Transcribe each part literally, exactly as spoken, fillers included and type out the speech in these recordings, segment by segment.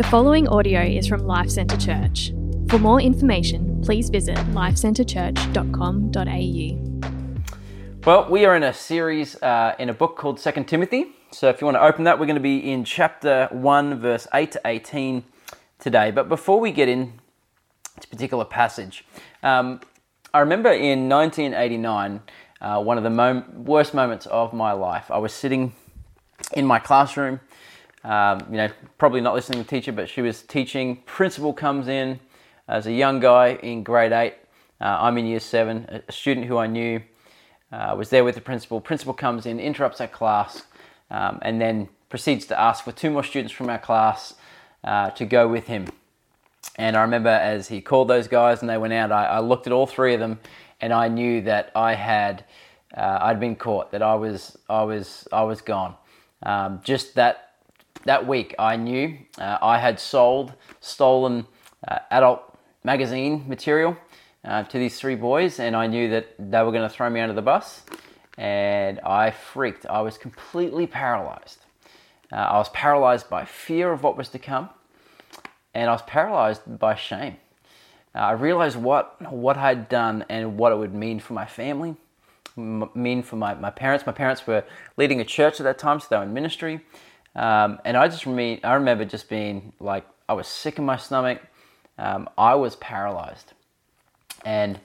The following audio is from Life Center Church. For more information, please visit life center church dot com dot a u. Well, we are in a series uh, in a book called Second Timothy. So if you want to open that, we're going to be in chapter one, verse eight to eighteen today. But before we get into this particular passage, um, I remember in nineteen eighty-nine, uh, one of the mom- worst moments of my life. I was sitting in my classroom. Um, you know, probably not listening to the teacher, but she was teaching. Principal comes in as a young guy in grade eight. Uh, I'm in year seven. A student who I knew uh, was there with the principal. Principal comes in, interrupts our class, um, and then proceeds to ask for two more students from our class uh, to go with him. And I remember as he called those guys and they went out, I, I looked at all three of them, and I knew that I had, uh, I'd been caught. That I was, I was, I was gone. Um, just that. That week, I knew uh, I had sold, stolen uh, adult magazine material uh, to these three boys, and I knew that they were going to throw me under the bus, and I freaked. I was completely paralyzed. Uh, I was paralyzed by fear of what was to come, and I was paralyzed by shame. Uh, I realized what, what I had done and what it would mean for my family, m- mean for my, my parents. My parents were leading a church at that time, so they were in ministry. Um, and I just rem- I remember just being like, I was sick in my stomach. Um, I was paralyzed, and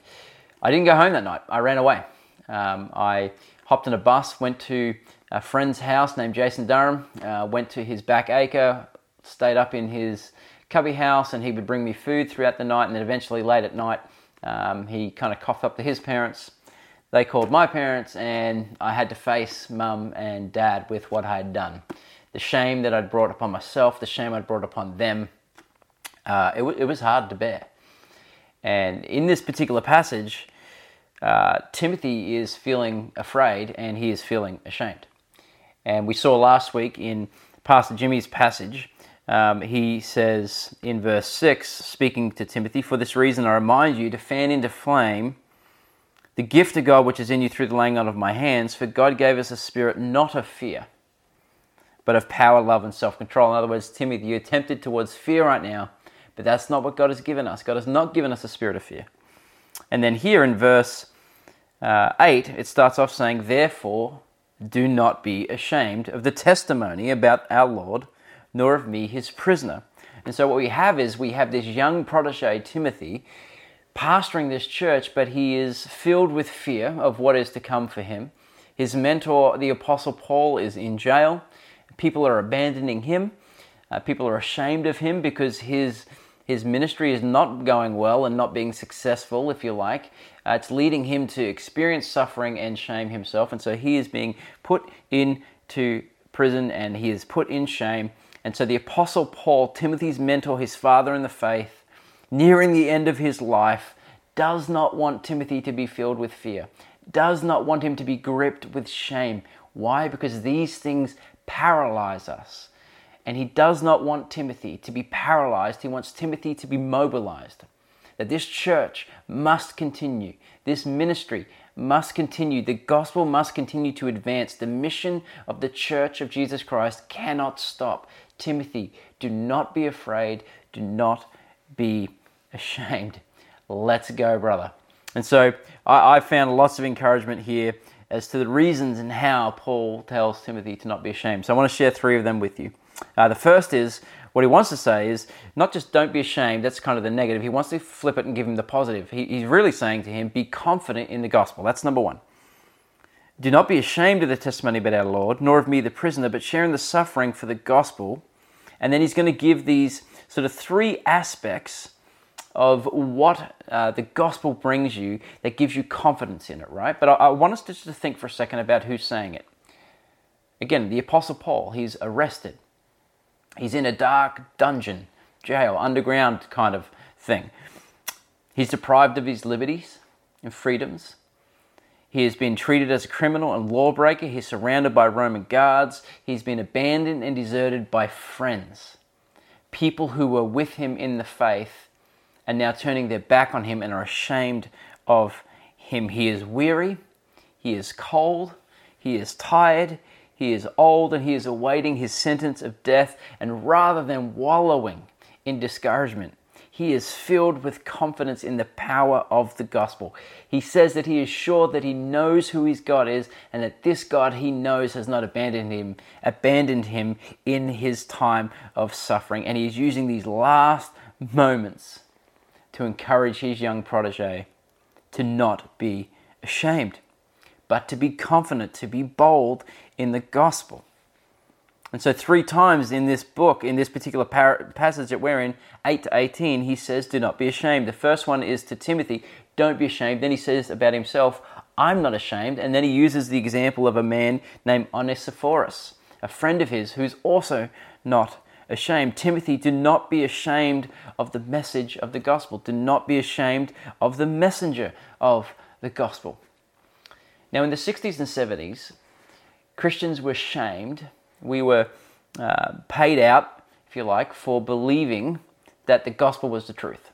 I didn't go home that night. I ran away. Um, I hopped on a bus, went to a friend's house named Jason Durham, uh, went to his back acre, stayed up in his cubby house, and he would bring me food throughout the night. And then eventually late at night, um, he kind of coughed up to his parents. They called my parents, and I had to face mum and dad with what I had done. The shame that I'd brought upon myself, the shame I'd brought upon them, uh, it, w- it was hard to bear. And in this particular passage, uh, Timothy is feeling afraid and he is feeling ashamed. And we saw last week in Pastor Jimmy's passage, um, he says in verse six, speaking to Timothy, "For this reason I remind you to fan into flame the gift of God which is in you through the laying on of my hands, for God gave us a spirit not of fear, but of power, love, and self-control." In other words, Timothy, you're tempted towards fear right now, but that's not what God has given us. God has not given us a spirit of fear. And then here in verse uh, eight, it starts off saying, "Therefore, do not be ashamed of the testimony about our Lord, nor of me, his prisoner." And so what we have is we have this young protege, Timothy, pastoring this church, but he is filled with fear of what is to come for him. His mentor, the Apostle Paul, is in jail. People are abandoning him. Uh, people are ashamed of him because his his ministry is not going well and not being successful, if you like. Uh, it's leading him to experience suffering and shame himself. And so he is being put into prison and he is put in shame. And so the Apostle Paul, Timothy's mentor, his father in the faith, nearing the end of his life, does not want Timothy to be filled with fear, does not want him to be gripped with shame. Why? Because these things paralyze us. And he does not want Timothy to be paralyzed. He wants Timothy to be mobilized. That this church must continue. This ministry must continue. The gospel must continue to advance. The mission of the church of Jesus Christ cannot stop. Timothy, do not be afraid. Do not be ashamed. Let's go, brother. And so I, I found lots of encouragement here as to the reasons and how Paul tells Timothy to not be ashamed. So I want to share three of them with you. Uh, the first is, what he wants to say is, not just don't be ashamed, that's kind of the negative. He wants to flip it and give him the positive. He, he's really saying to him, be confident in the gospel. That's number one. "Do not be ashamed of the testimony about our Lord, nor of me the prisoner, but share in the suffering for the gospel." And then he's going to give these sort of three aspects of what uh, the gospel brings you that gives you confidence in it, right? But I, I want us to, to think for a second about who's saying it. Again, the Apostle Paul, he's arrested. He's in a dark dungeon, jail, underground kind of thing. He's deprived of his liberties and freedoms. He has been treated as a criminal and lawbreaker. He's surrounded by Roman guards. He's been abandoned and deserted by friends. People who were with him in the faith and now turning their back on him and are ashamed of him. He is weary, he is cold, he is tired, He is old and he is awaiting his sentence of death, and rather than wallowing in discouragement, he is filled with confidence in the power of the gospel. He says that he is sure that he knows who his God is, and that this God he knows has not abandoned him, abandoned him in his time of suffering. And he is using these last moments to encourage his young protege to not be ashamed, but to be confident, to be bold in the gospel. And so three times in this book, in this particular par- passage that we're in, eight to eighteen, he says, do not be ashamed. The first one is to Timothy, don't be ashamed. Then he says about himself, I'm not ashamed. And then he uses the example of a man named Onesiphorus, a friend of his who's also not ashamed. Timothy, do not be ashamed of the message of the gospel. Do not be ashamed of the messenger of the gospel. Now, in the sixties and seventies, Christians were shamed. We were uh, paid out, if you like, for believing that the gospel was the truth.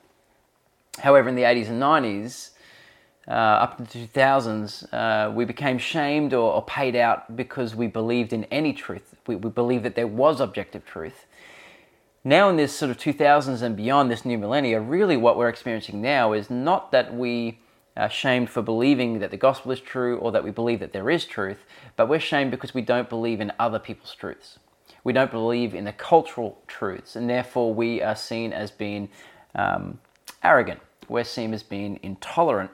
However, in the eighties and nineties, uh, up to the two thousands, uh, we became shamed or, or paid out because we believed in any truth. We, we believed that there was objective truth. Now, in this sort of two thousands and beyond, this new millennia, really what we're experiencing now is not that we Uh, shamed for believing that the gospel is true or that we believe that there is truth, but we're shamed because we don't believe in other people's truths. We don't believe in the cultural truths, and therefore we are seen as being um, arrogant. We're seen as being intolerant,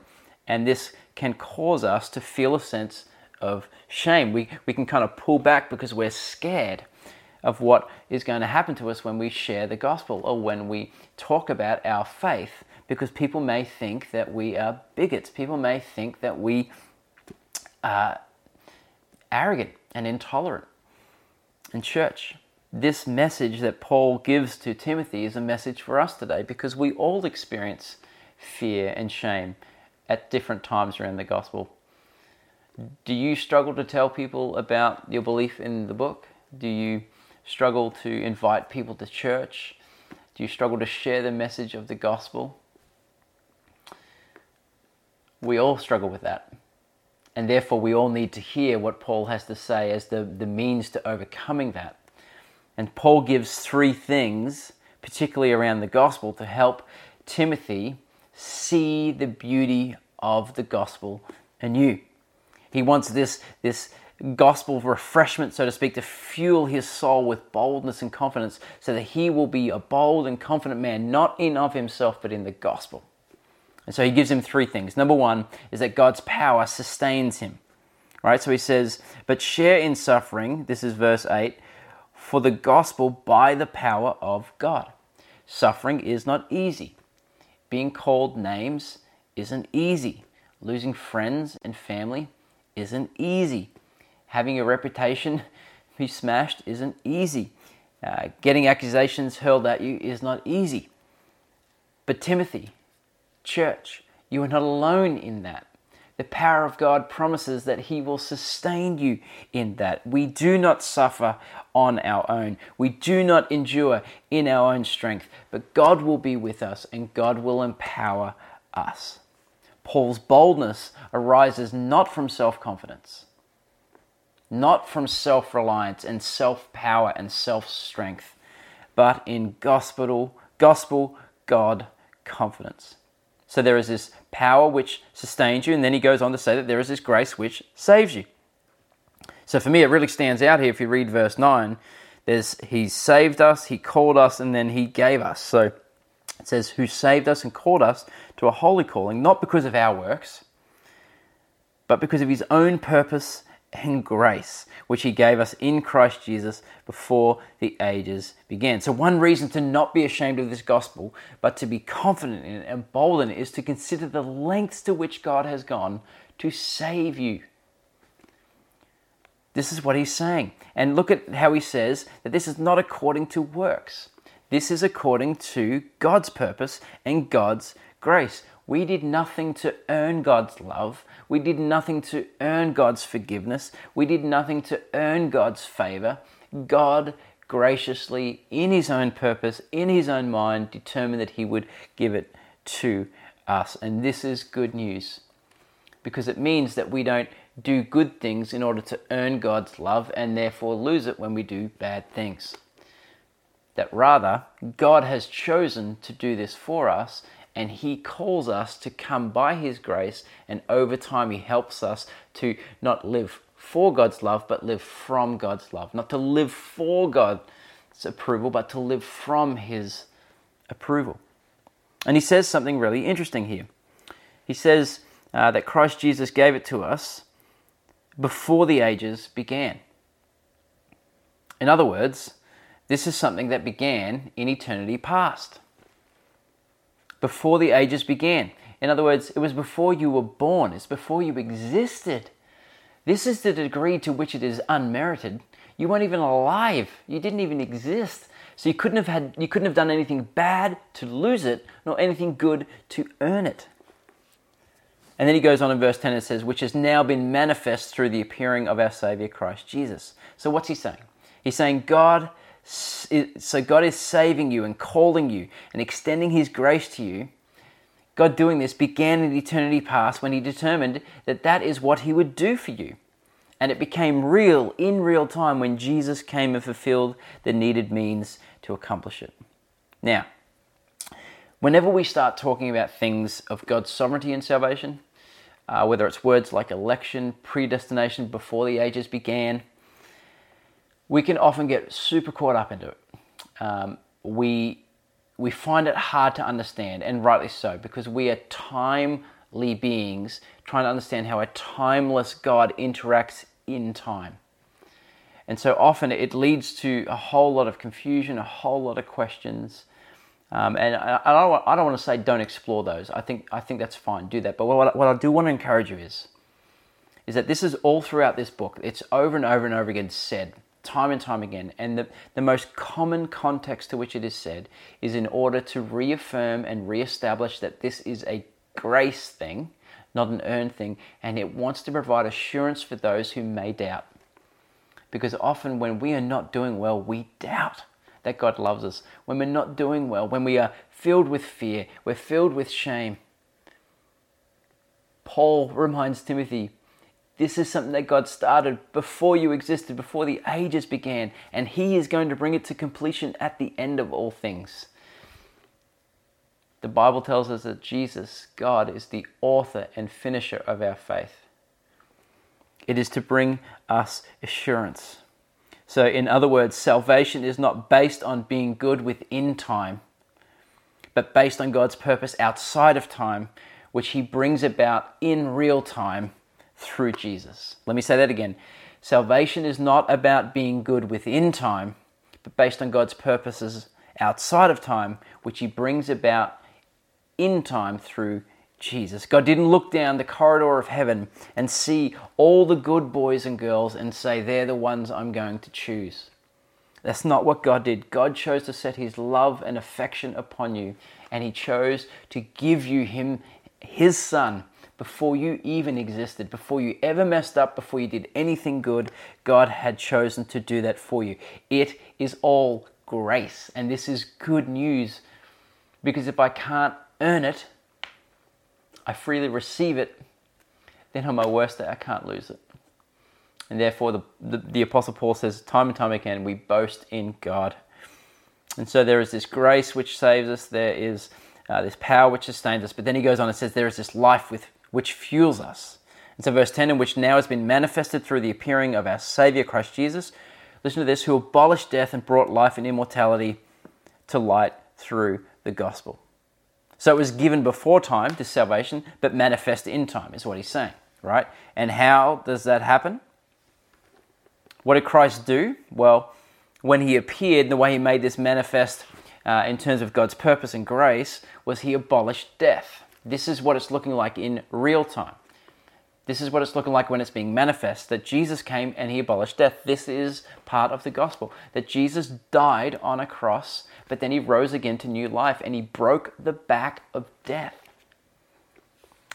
and this can cause us to feel a sense of shame. We, we can kind of pull back because we're scared of what is going to happen to us when we share the gospel or when we talk about our faith, because people may think that we are bigots. People may think that we are arrogant and intolerant. And church, this message that Paul gives to Timothy is a message for us today, because we all experience fear and shame at different times around the gospel. Do you struggle to tell people about your belief in the book? Do you struggle to invite people to church? Do you struggle to share the message of the gospel? We all struggle with that. And therefore, we all need to hear what Paul has to say as the, the means to overcoming that. And Paul gives three things, particularly around the gospel, to help Timothy see the beauty of the gospel anew. He wants this, this gospel refreshment, so to speak, to fuel his soul with boldness and confidence, so that he will be a bold and confident man, not in of himself, but in the gospel. And so he gives him three things. Number one is that God's power sustains him. Right? So he says, but share in suffering, this is verse eight, for the gospel by the power of God. Suffering is not easy. Being called names isn't easy. Losing friends and family isn't easy. Having a reputation be smashed isn't easy. Uh, getting accusations hurled at you is not easy. But Timothy, church, you are not alone in that. The power of God promises that he will sustain you in that. We do not suffer on our own. We do not endure in our own strength. But God will be with us and God will empower us. Paul's boldness arises not from self-confidence, not from self-reliance and self-power and self-strength, but in gospel, gospel, God confidence. So there is this power which sustains you, and then he goes on to say that there is this grace which saves you. So for me, it really stands out here if you read verse nine. There's he saved us, he called us, and then he gave us. So it says, who saved us and called us to a holy calling, not because of our works, but because of his own purpose and grace, which he gave us in Christ Jesus before the ages began. So one reason to not be ashamed of this gospel, but to be confident in it and bold in it, is to consider the lengths to which God has gone to save you. This is what he's saying. And look at how he says that this is not according to works. This is according to God's purpose and God's grace. We did nothing to earn God's love. We did nothing to earn God's forgiveness. We did nothing to earn God's favor. God graciously, in his own purpose, in his own mind, determined that he would give it to us. And this is good news, because it means that we don't do good things in order to earn God's love and therefore lose it when we do bad things. That rather, God has chosen to do this for us, and He calls us to come by His grace, and over time He helps us to not live for God's love, but live from God's love. Not to live for God's approval, but to live from His approval. And He says something really interesting here. He says uh, that Christ Jesus gave it to us before the ages began. In other words, this is something that began in eternity past. Before the ages began. In other words, it was before you were born. It's before you existed. This is the degree to which it is unmerited. You weren't even alive. You didn't even exist. So you couldn't have had, you couldn't have done anything bad to lose it, nor anything good to earn it. And then he goes on in verse ten and says, which has now been manifest through the appearing of our Savior Christ Jesus. So what's he saying? He's saying God So God is saving you and calling you and extending His grace to you. God doing this began in eternity past when He determined that that is what He would do for you. And it became real in real time when Jesus came and fulfilled the needed means to accomplish it. Now, whenever we start talking about things of God's sovereignty and salvation, uh, whether it's words like election, predestination, before the ages began, we can often get super caught up into it. Um, we we find it hard to understand, and rightly so, because we are timely beings trying to understand how a timeless God interacts in time. And so often it leads to a whole lot of confusion, a whole lot of questions. Um, and I, I, don't, I don't want to say don't explore those. I think I think that's fine, do that. But what, what I do want to encourage you is, is that this is all throughout this book. It's over and over and over again said, time and time again, and the, the most common context to which it is said is in order to reaffirm and reestablish that this is a grace thing, not an earned thing, and it wants to provide assurance for those who may doubt. Because often when we are not doing well, we doubt that God loves us. When we're not doing well, when we are filled with fear, we're filled with shame. Paul reminds Timothy, this is something that God started before you existed, before the ages began, and He is going to bring it to completion at the end of all things. The Bible tells us that Jesus, God, is the author and finisher of our faith. It is to bring us assurance. So, in other words, salvation is not based on being good within time, but based on God's purpose outside of time, which He brings about in real time through Jesus. Let me say that again. Salvation is not about being good within time, but based on God's purposes outside of time, which He brings about in time through Jesus. God didn't look down the corridor of heaven and see all the good boys and girls and say, they're the ones I'm going to choose. That's not what God did. God chose to set His love and affection upon you, and He chose to give you Him, His Son, before you even existed, before you ever messed up, before you did anything good. God had chosen to do that for you. It is all grace, and this is good news, because if I can't earn it, I freely receive it, then on my worst day, I can't lose it. And therefore, the, the, the Apostle Paul says time and time again, we boast in God. And so there is this grace which saves us, there is uh, this power which sustains us, but then he goes on and says there is this life with which fuels us. And so verse ten, in which now has been manifested through the appearing of our Savior Christ Jesus, listen to this, who abolished death and brought life and immortality to light through the gospel. So it was given before time, this salvation, but manifest in time, is what he's saying, right? And how does that happen? What did Christ do? Well, when He appeared, the way He made this manifest uh, in terms of God's purpose and grace was He abolished death. This is what it's looking like in real time. This is what it's looking like when it's being manifest, that Jesus came and He abolished death. This is part of the gospel, that Jesus died on a cross, but then He rose again to new life, and He broke the back of death.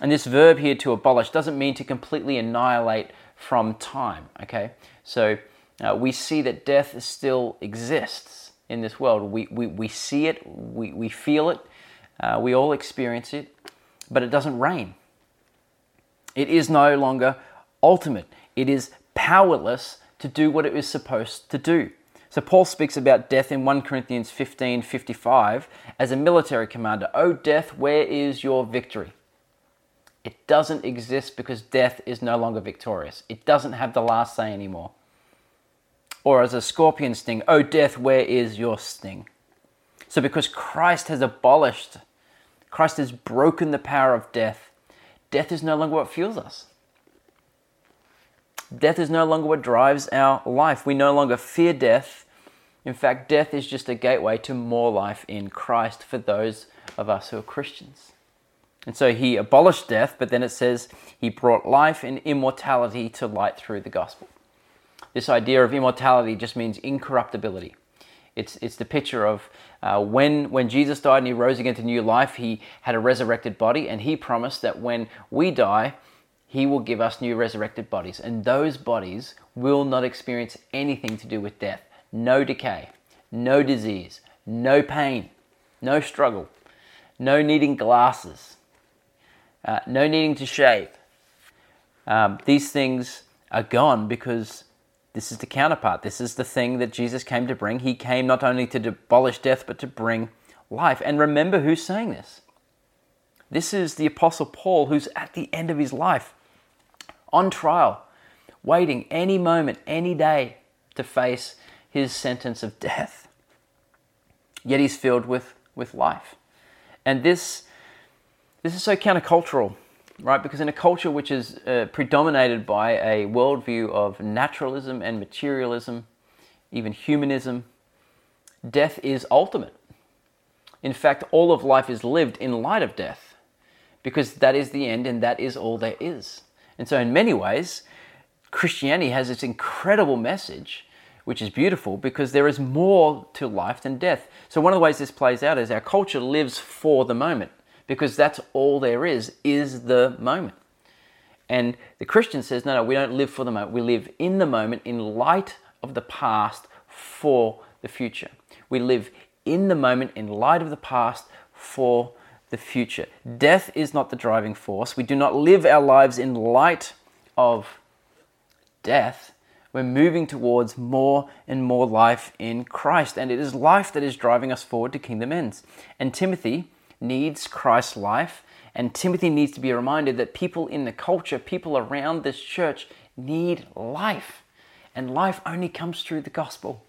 And this verb here, to abolish, doesn't mean to completely annihilate from time, okay? So uh, we see that death still exists in this world. We, we, we see it, we, we feel it, uh, we all experience it. But it doesn't reign. It is no longer ultimate. It is powerless to do what it is supposed to do. So Paul speaks about death in First Corinthians fifteen fifty-five as a military commander. "O death, where is your victory?" It doesn't exist because death is no longer victorious. It doesn't have the last say anymore. Or as a scorpion sting, "O death, where is your sting?" So because Christ has abolished, Christ has broken the power of death, death is no longer what fuels us. Death is no longer what drives our life. We no longer fear death. In fact, death is just a gateway to more life in Christ for those of us who are Christians. And so he abolished death, but then it says he brought life and immortality to light through the gospel. This idea of immortality just means incorruptibility. It's it's the picture of uh, when, when Jesus died and he rose again to new life, he had a resurrected body, and he promised that when we die, he will give us new resurrected bodies, and those bodies will not experience anything to do with death. No decay, no disease, no pain, no struggle, no needing glasses, uh, no needing to shave. Um, these things are gone because this is the counterpart. This is the thing that Jesus came to bring. He came not only to abolish death, but to bring life. And remember who's saying this. This is the Apostle Paul, who's at the end of his life, on trial, waiting any moment, any day to face his sentence of death. Yet he's filled with, with life. And this, this is so countercultural, right? Because in a culture which is uh, predominated by a worldview of naturalism and materialism, even humanism, death is ultimate. In fact, all of life is lived in light of death, because that is the end and that is all there is. And so in many ways, Christianity has this incredible message, which is beautiful, because there is more to life than death. So one of the ways this plays out is our culture lives for the moment, because that's all there is, is the moment. And the Christian says, no, no, we don't live for the moment. We live in the moment, in light of the past, for the future. We live in the moment, in light of the past, for the future. Death is not the driving force. We do not live our lives in light of death. We're moving towards more and more life in Christ, and it is life that is driving us forward to kingdom ends. And Timothy needs Christ's life, and Timothy needs to be reminded that people in the culture, people around this church, need life, and life only comes through the gospel.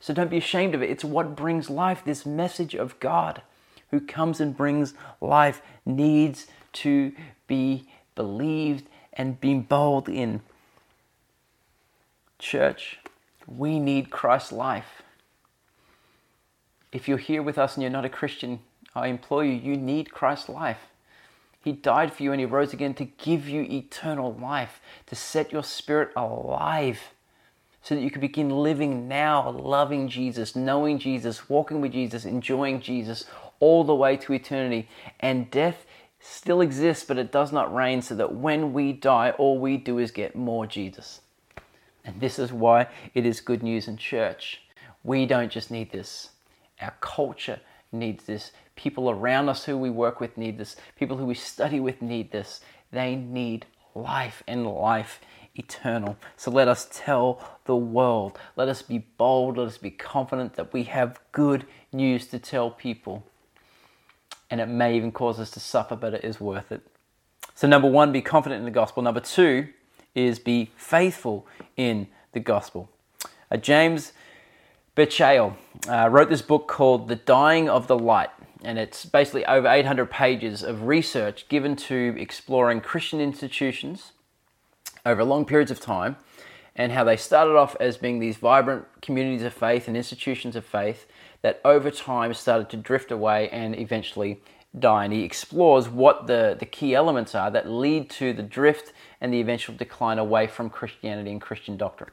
So don't be ashamed of it. It's what brings life. This message of God who comes and brings life needs to be believed and be bold in. Church, we need Christ's life. If you're here with us and you're not a Christian, I implore you, you need Christ's life. He died for you and he rose again to give you eternal life, to set your spirit alive, so that you can begin living now, loving Jesus, knowing Jesus, walking with Jesus, enjoying Jesus all the way to eternity. And death still exists, but it does not reign, so that when we die, all we do is get more Jesus. And this is why it is good news in church. We don't just need this. Our culture needs this. People around us who we work with need this. People who we study with need this. They need life, and life eternal. So let us tell the world. Let us be bold. Let us be confident that we have good news to tell people. And it may even cause us to suffer, but it is worth it. So number one, be confident in the gospel. Number two is be faithful in the gospel. Uh, James Bechail uh, wrote this book called The Dying of the Light. And it's basically over eight hundred pages of research given to exploring Christian institutions over long periods of time, and how they started off as being these vibrant communities of faith and institutions of faith that over time started to drift away and eventually die. And he explores what the, the key elements are that lead to the drift and the eventual decline away from Christianity and Christian doctrine.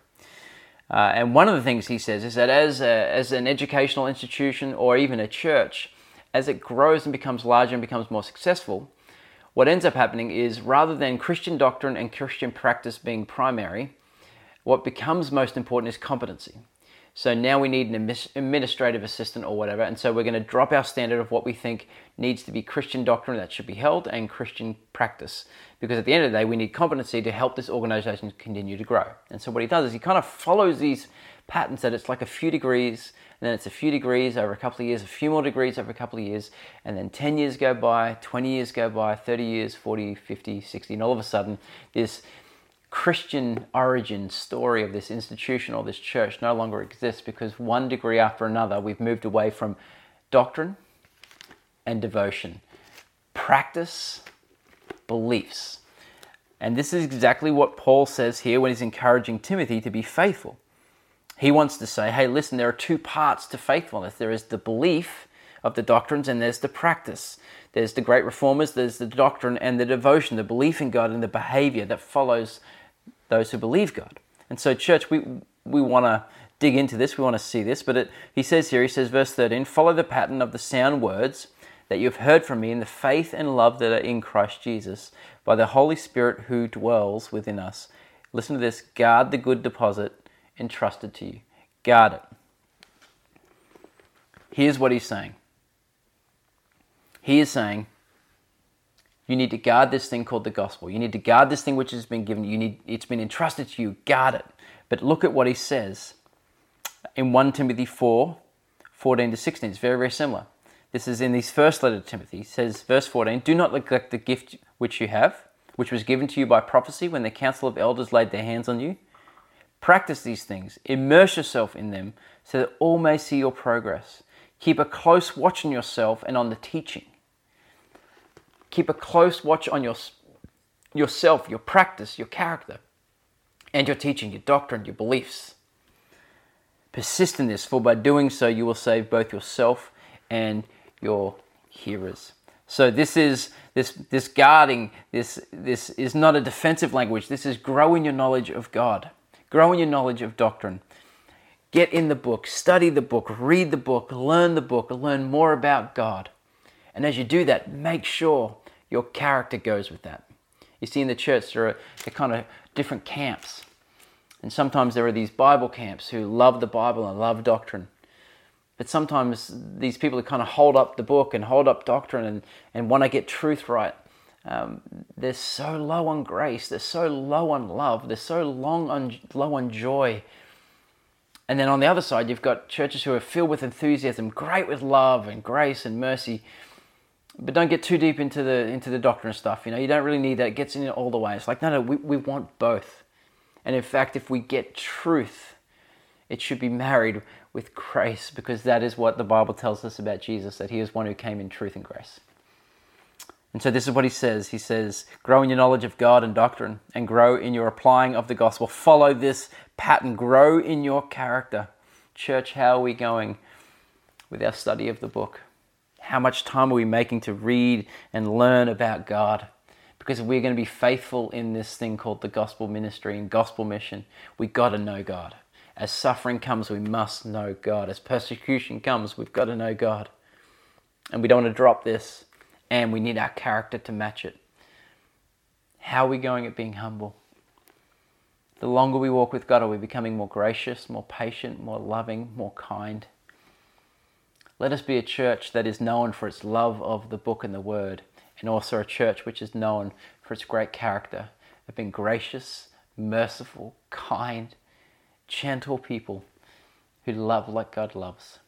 Uh, and one of the things he says is that as, a, as an educational institution or even a church, as it grows and becomes larger and becomes more successful, what ends up happening is, rather than Christian doctrine and Christian practice being primary, what becomes most important is competency. So now we need an administrative assistant or whatever. And so we're going to drop our standard of what we think needs to be Christian doctrine that should be held and Christian practice. Because at the end of the day, we need competency to help this organization continue to grow. And so what he does is he kind of follows these patterns that it's like a few degrees, and then it's a few degrees over a couple of years, a few more degrees over a couple of years, and then ten years go by, twenty years go by, thirty years, forty, fifty, sixty, and all of a sudden this Christian origin story of this institution or this church no longer exists, because one degree after another we've moved away from doctrine and devotion, practice, beliefs. And this is exactly what Paul says here when he's encouraging Timothy to be faithful. He wants to say, hey, listen, there are two parts to faithfulness. There is the belief of the doctrines and there's the practice. There's the great reformers, there's the doctrine and the devotion, the belief in God and the behavior that follows those who believe God. And so, church, we we want to dig into this, we want to see this, but it, he says here, he says, verse thirteen, follow the pattern of the sound words that you've heard from me in the faith and love that are in Christ Jesus by the Holy Spirit who dwells within us. Listen to this, guard the good deposit entrusted to you. Guard it. Here's what he's saying. He is saying, you need to guard this thing called the gospel. You need to guard this thing which has been given. You need, it's been entrusted to you. Guard it. But look at what he says in First Timothy four, fourteen to sixteen. It's very, very similar. This is in his first letter to Timothy. He says, verse fourteen, do not neglect the gift which you have, which was given to you by prophecy when the council of elders laid their hands on you. Practice these things. Immerse yourself in them so that all may see your progress. Keep a close watch on yourself and on the teaching. Keep a close watch on your yourself, your practice, your character, and your teaching, your doctrine, your beliefs. Persist in this, for by doing so you will save both yourself and your hearers. So this is this this guarding, this this is not a defensive language. This is grow in your knowledge of God. Grow in your knowledge of doctrine. Get in the book, study the book, read the book, learn the book, learn more about God. And as you do that, make sure your character goes with that. You see, in the church, there are kind of different camps. And sometimes there are these Bible camps who love the Bible and love doctrine. But sometimes these people who kind of hold up the book and hold up doctrine and, and want to get truth right, um, they're so low on grace, they're so low on love, they're so long on, low on joy. And then on the other side, you've got churches who are filled with enthusiasm, great with love and grace and mercy, but don't get too deep into the into the doctrine stuff. You know, you don't really need that. It gets in it all the way. It's like, no, no, we, we want both. And in fact, if we get truth, it should be married with grace, because that is what the Bible tells us about Jesus, that he is one who came in truth and grace. And so this is what he says. He says, grow in your knowledge of God and doctrine, and grow in your applying of the gospel. Follow this pattern. Grow in your character. Church, how are we going with our study of the book? How much time are we making to read and learn about God? Because if we're going to be faithful in this thing called the gospel ministry and gospel mission, we got to know God. As suffering comes, we must know God. As persecution comes, we've got to know God. And we don't want to drop this, and we need our character to match it. How are we going at being humble? The longer we walk with God, are we becoming more gracious, more patient, more loving, more kind? Let us be a church that is known for its love of the book and the word, and also a church which is known for its great character of being gracious, merciful, kind, gentle people who love like God loves.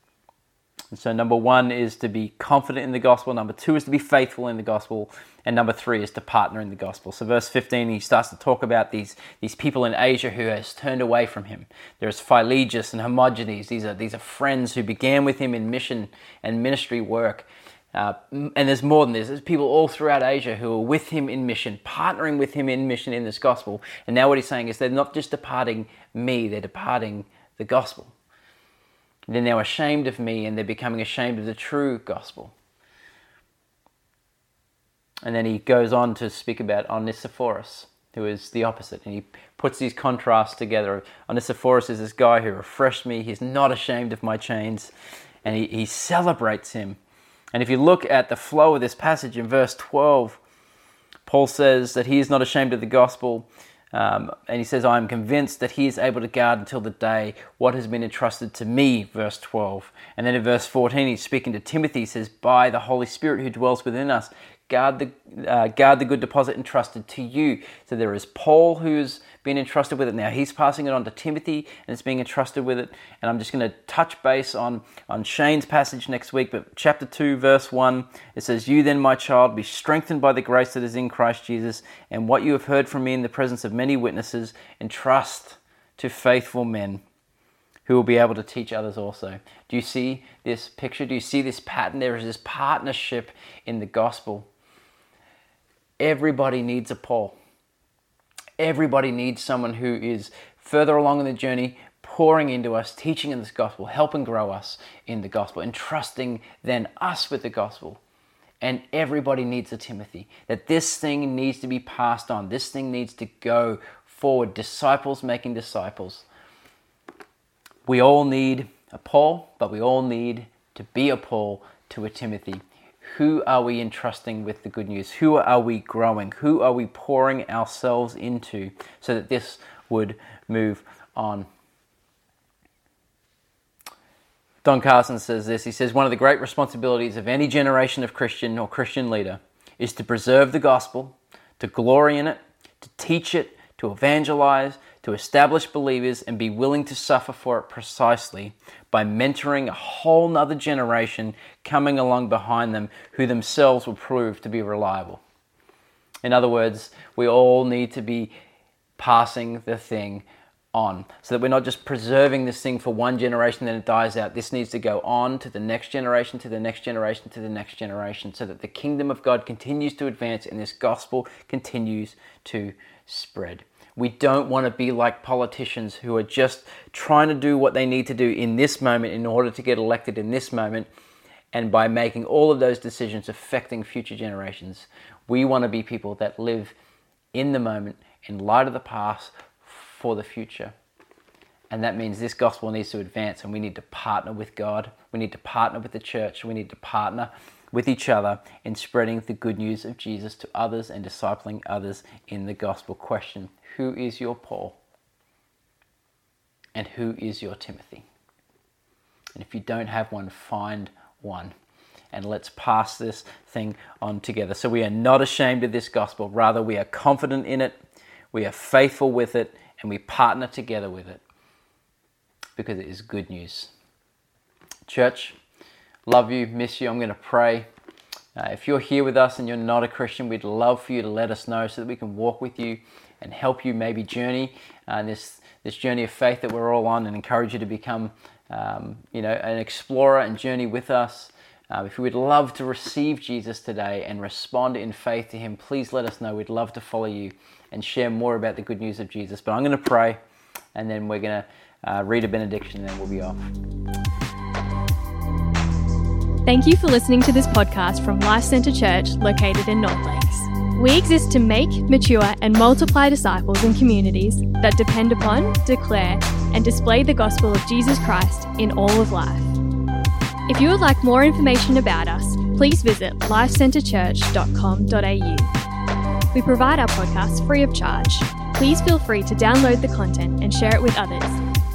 And so number one is to be confident in the gospel. Number two is to be faithful in the gospel. And number three is to partner in the gospel. So verse fifteen, he starts to talk about these, these people in Asia who has turned away from him. There's Phygelus and Hermogenes. These are, these are friends who began with him in mission and ministry work. Uh, and there's more than this. There's people all throughout Asia who are with him in mission, partnering with him in mission in this gospel. And now what he's saying is they're not just departing me, they're departing the gospel. They're now ashamed of me, and they're becoming ashamed of the true gospel. And then he goes on to speak about Onesiphorus, who is the opposite. And he puts these contrasts together. Onesiphorus is this guy who refreshed me. He's not ashamed of my chains. And he, he celebrates him. And if you look at the flow of this passage in verse twelve, Paul says that he is not ashamed of the gospel. Um, and he says, I am convinced that he is able to guard until the day what has been entrusted to me, verse twelve. And then in verse fourteen, he's speaking to Timothy. He says, by the Holy Spirit who dwells within us, guard the uh, guard the good deposit entrusted to you. So there is Paul who's been entrusted with it. Now he's passing it on to Timothy and it's being entrusted with it. And I'm just going to touch base on, on Shane's passage next week. But chapter two, verse one, it says, you then, my child, be strengthened by the grace that is in Christ Jesus, and what you have heard from me in the presence of many witnesses, entrust to faithful men who will be able to teach others also. Do you see this picture? Do you see this pattern? There is this partnership in the gospel. Everybody needs a Paul. Everybody needs someone who is further along in the journey, pouring into us, teaching in this gospel, helping grow us in the gospel, entrusting then us with the gospel. And everybody needs a Timothy, that this thing needs to be passed on. This thing needs to go forward. Disciples making disciples. We all need a Paul, but we all need to be a Paul to a Timothy. Who are we entrusting with the good news? Who are we growing? Who are we pouring ourselves into so that this would move on? Don Carson says this. He says, one of the great responsibilities of any generation of Christian or Christian leader is to preserve the gospel, to glory in it, to teach it, to evangelize, to establish believers, and be willing to suffer for it precisely by mentoring a whole nother generation coming along behind them who themselves will prove to be reliable. In other words, we all need to be passing the thing on so that we're not just preserving this thing for one generation, then it dies out. This needs to go on to the next generation, to the next generation, to the next generation, so that the kingdom of God continues to advance and this gospel continues to spread. We don't want to be like politicians who are just trying to do what they need to do in this moment in order to get elected in this moment, and by making all of those decisions affecting future generations. We want to be people that live in the moment, in light of the past, for the future. And that means this gospel needs to advance, and we need to partner with God. We need to partner with the church. We need to partner with each other in spreading the good news of Jesus to others and discipling others in the gospel. Question: who is your Paul? And who is your Timothy? And if you don't have one, find one. And let's pass this thing on together. So we are not ashamed of this gospel. Rather, we are confident in it. We are faithful with it. And we partner together with it. Because it is good news. Church, love you, miss you. I'm going to pray. Uh, if you're here with us and you're not a Christian, we'd love for you to let us know so that we can walk with you and help you maybe journey uh, this this journey of faith that we're all on, and encourage you to become um, you know, an explorer and journey with us. Uh, if you would love to receive Jesus today and respond in faith to him, please let us know. We'd love to follow you and share more about the good news of Jesus. But I'm going to pray, and then we're going to uh, read a benediction, and then we'll be off. Thank you for listening to this podcast from Life Center Church, located in North Lakes. We exist to make, mature, and multiply disciples and communities that depend upon, declare, and display the gospel of Jesus Christ in all of life. If you would like more information about us, please visit life center church dot com dot a u. We provide our podcast free of charge. Please feel free to download the content and share it with others,